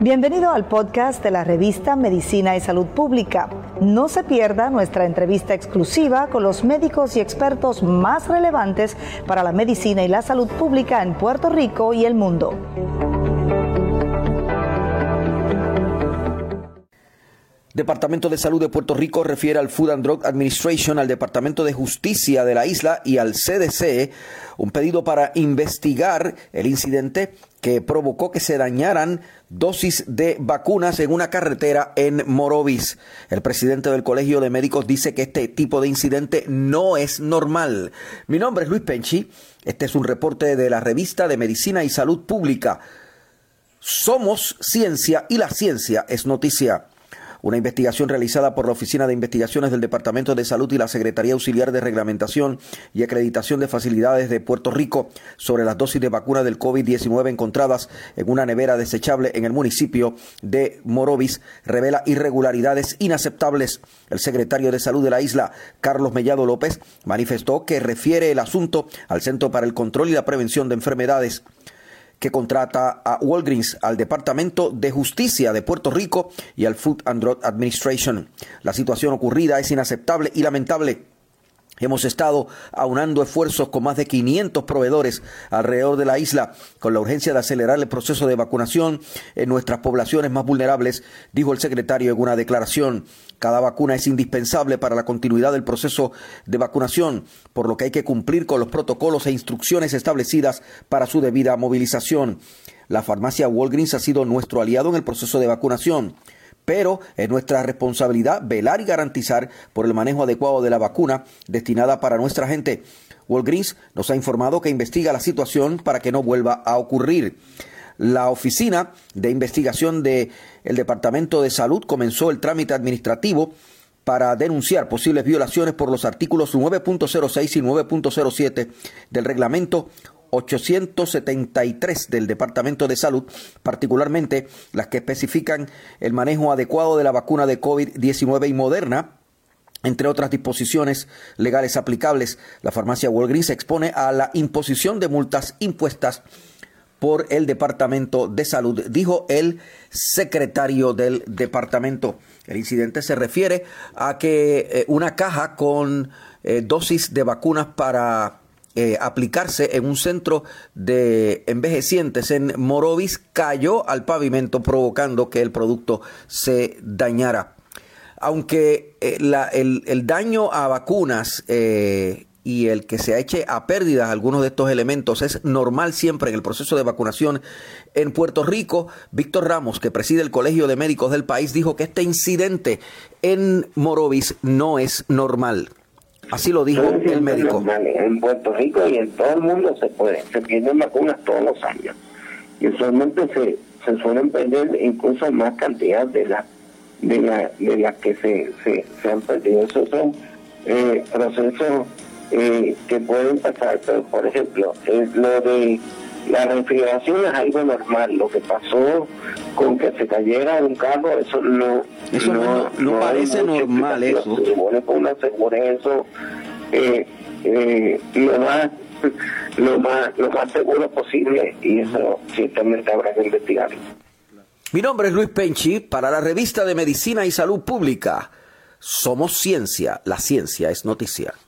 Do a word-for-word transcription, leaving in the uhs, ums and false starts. Bienvenido al podcast de la revista Medicina y Salud Pública. No se pierda nuestra entrevista exclusiva con los médicos y expertos más relevantes para la medicina y la salud pública en Puerto Rico y el mundo. Departamento de Salud de Puerto Rico refiere al Food and Drug Administration, al Departamento de Justicia de la isla y al C D C un pedido para investigar el incidente que provocó que se dañaran dosis de vacunas en una carretera en Morovis. El presidente del Colegio de Médicos dice que este tipo de incidente no es normal. Mi nombre es Luis Penchi. Este es un reporte de la revista de Medicina y Salud Pública. Somos ciencia y la ciencia es noticia. Una investigación realizada por la Oficina de Investigaciones del Departamento de Salud y la Secretaría Auxiliar de Reglamentación y Acreditación de Facilidades de Puerto Rico sobre las dosis de vacuna del COVID diecinueve encontradas en una nevera desechable en el municipio de Morovis revela irregularidades inaceptables. El secretario de Salud de la isla, Carlos Mellado López, manifestó que refiere el asunto al Centro para el Control y la Prevención de Enfermedades, que contrata a Walgreens, al Departamento de Justicia de Puerto Rico y al Food and Drug Administration. La situación ocurrida es inaceptable y lamentable. Hemos estado aunando esfuerzos con más de quinientos proveedores alrededor de la isla con la urgencia de acelerar el proceso de vacunación en nuestras poblaciones más vulnerables, dijo el secretario en una declaración. Cada vacuna es indispensable para la continuidad del proceso de vacunación, por lo que hay que cumplir con los protocolos e instrucciones establecidas para su debida movilización. La farmacia Walgreens ha sido nuestro aliado en el proceso de vacunación, pero es nuestra responsabilidad velar y garantizar por el manejo adecuado de la vacuna destinada para nuestra gente. Walgreens nos ha informado que investiga la situación para que no vuelva a ocurrir. La Oficina de Investigación del Departamento de Salud comenzó el trámite administrativo para denunciar posibles violaciones por los artículos nueve punto cero seis y nueve punto cero siete del Reglamento ochocientos setenta y tres del Departamento de Salud, particularmente las que especifican el manejo adecuado de la vacuna de COVID diecinueve y Moderna, entre otras disposiciones legales aplicables. La farmacia Walgreens se expone a la imposición de multas impuestas por el Departamento de Salud, dijo el secretario del departamento. El incidente se refiere a que eh, una caja con eh, dosis de vacunas para Eh, aplicarse en un centro de envejecientes en Morovis cayó al pavimento, provocando que el producto se dañara. Aunque eh, la, el, el daño a vacunas eh, y el que se eche a pérdidas algunos de estos elementos es normal siempre en el proceso de vacunación en Puerto Rico, Víctor Ramos, que preside el Colegio de Médicos del país, dijo que este incidente en Morovis no es normal. Así lo dijo no el médico. Normales. En Puerto Rico y en todo el mundo se puede, se pierden vacunas todos los años. Y usualmente se, se suelen perder incluso más cantidad de las de la, de las que se, se, se han perdido. Esos son eh, procesos eh, que pueden pasar. Pero, por ejemplo, eh, lo de la refrigeración es algo normal. Lo que pasó con que se cayera de un carro, eso no eso no, no, no parece normal. Eso se supone que uno se pone eso eh, eh, lo más lo más lo más seguro posible, y eso ciertamente habrá que investigar. Mi nombre es Luis Penchi para la revista de Medicina y Salud Pública. Somos ciencia, la ciencia es noticia.